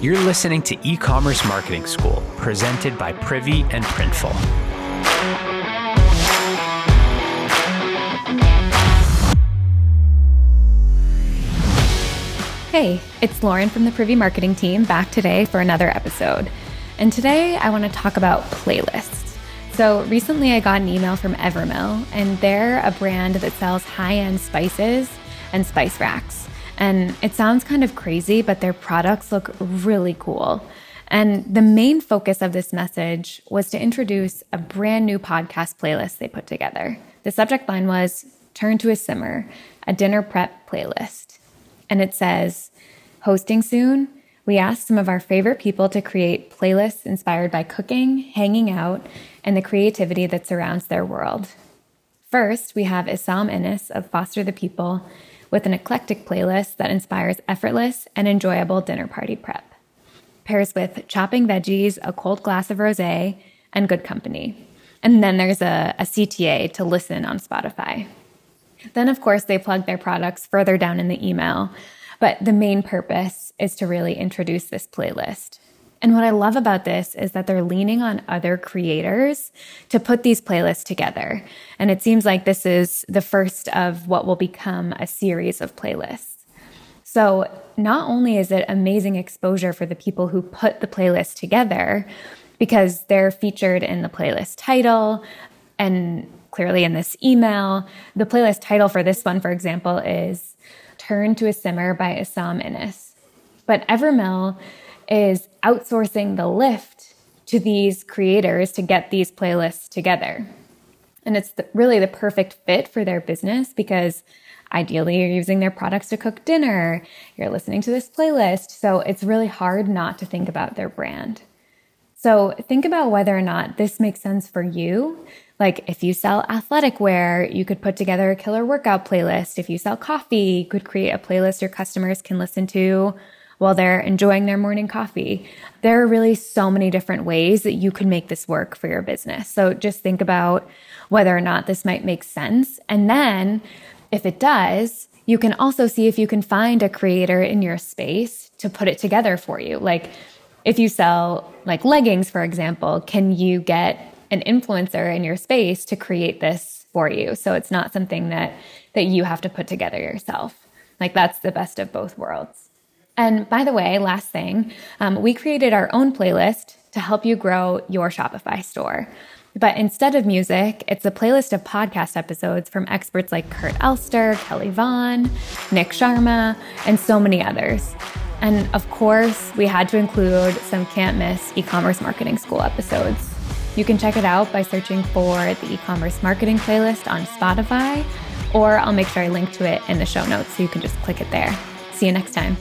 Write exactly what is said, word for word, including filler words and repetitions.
You're listening to E-commerce Marketing School, presented by Privy and Printful. Hey, it's Lauren from the Privy Marketing Team, back today for another episode. And today I want to talk about playlists. So recently I got an email from Evermill, and they're a brand that sells high-end spices and spice racks. And it sounds kind of crazy, but their products look really cool. And the main focus of this message was to introduce a brand new podcast playlist they put together. The subject line was, Turn to a Simmer, a dinner prep playlist. And it says, hosting soon, we asked some of our favorite people to create playlists inspired by cooking, hanging out, and the creativity that surrounds their world. First, we have Isom Innis of Foster the People, with an eclectic playlist that inspires effortless and enjoyable dinner party prep. Pairs with chopping veggies, a cold glass of rosé, and good company. And then there's a, a C T A to listen on Spotify. Then, of course, they plug their products further down in the email, but the main purpose is to really introduce this playlist. And what I love about this is that they're leaning on other creators to put these playlists together. And it seems like this is the first of what will become a series of playlists. So not only is it amazing exposure for the people who put the playlist together, because they're featured in the playlist title and clearly in this email. The playlist title for this one, for example, is Turn to a Simmer by Isom Innis. But Evermill is outsourcing the lift to these creators to get these playlists together. And it's the, really the perfect fit for their business because ideally you're using their products to cook dinner, you're listening to this playlist, so it's really hard not to think about their brand. So think about whether or not this makes sense for you. Like if you sell athletic wear, you could put together a killer workout playlist. If you sell coffee, you could create a playlist your customers can listen to while they're enjoying their morning coffee. There are really so many different ways that you can make this work for your business. So just think about whether or not this might make sense. And then if it does, you can also see if you can find a creator in your space to put it together for you. Like if you sell like leggings, for example, can you get an influencer in your space to create this for you? So it's not something that, that you have to put together yourself. Like that's the best of both worlds. And by the way, last thing, um, we created our own playlist to help you grow your Shopify store. But instead of music, it's a playlist of podcast episodes from experts like Kurt Elster, Kelly Vaughn, Nick Sharma, and so many others. And of course, we had to include some can't-miss e-commerce marketing school episodes. You can check it out by searching for the e-commerce marketing playlist on Spotify, or I'll make sure I link to it in the show notes so you can just click it there. See you next time.